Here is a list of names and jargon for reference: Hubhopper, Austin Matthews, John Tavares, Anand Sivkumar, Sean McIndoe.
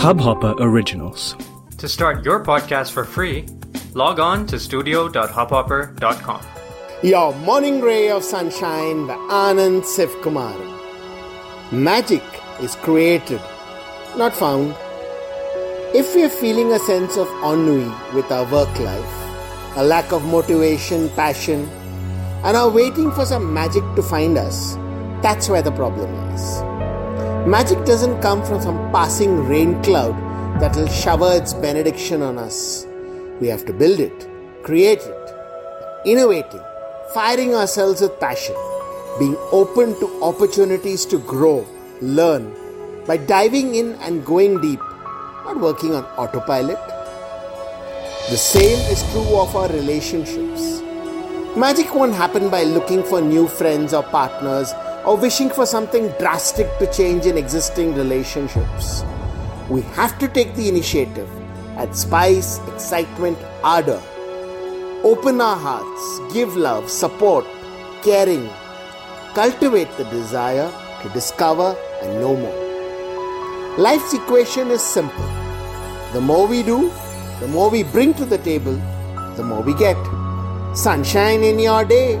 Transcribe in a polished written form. Hubhopper Originals. To start your podcast for free, log on to studio.hubhopper.com. Your morning ray of sunshine by Anand Sivkumar. Magic is created, not found. If we are feeling a sense of ennui with our work life, a lack of motivation, passion, and are waiting for some magic to find us, that's where the problem is. Magic doesn't come from some passing rain cloud that will shower its benediction on us. We have to build it, create it, innovating, firing ourselves with passion, being open to opportunities to grow, learn, by diving in and going deep, not working on autopilot. The same is true of our relationships. Magic won't happen by looking for new friends or partners or wishing for something drastic to change in existing relationships. We have to take the initiative, add spice, excitement, ardor. Open our hearts, give love, support, caring. Cultivate the desire to discover and know more. Life's equation is simple. The more we do, the more we bring to the table, the more we get. Sunshine in your day.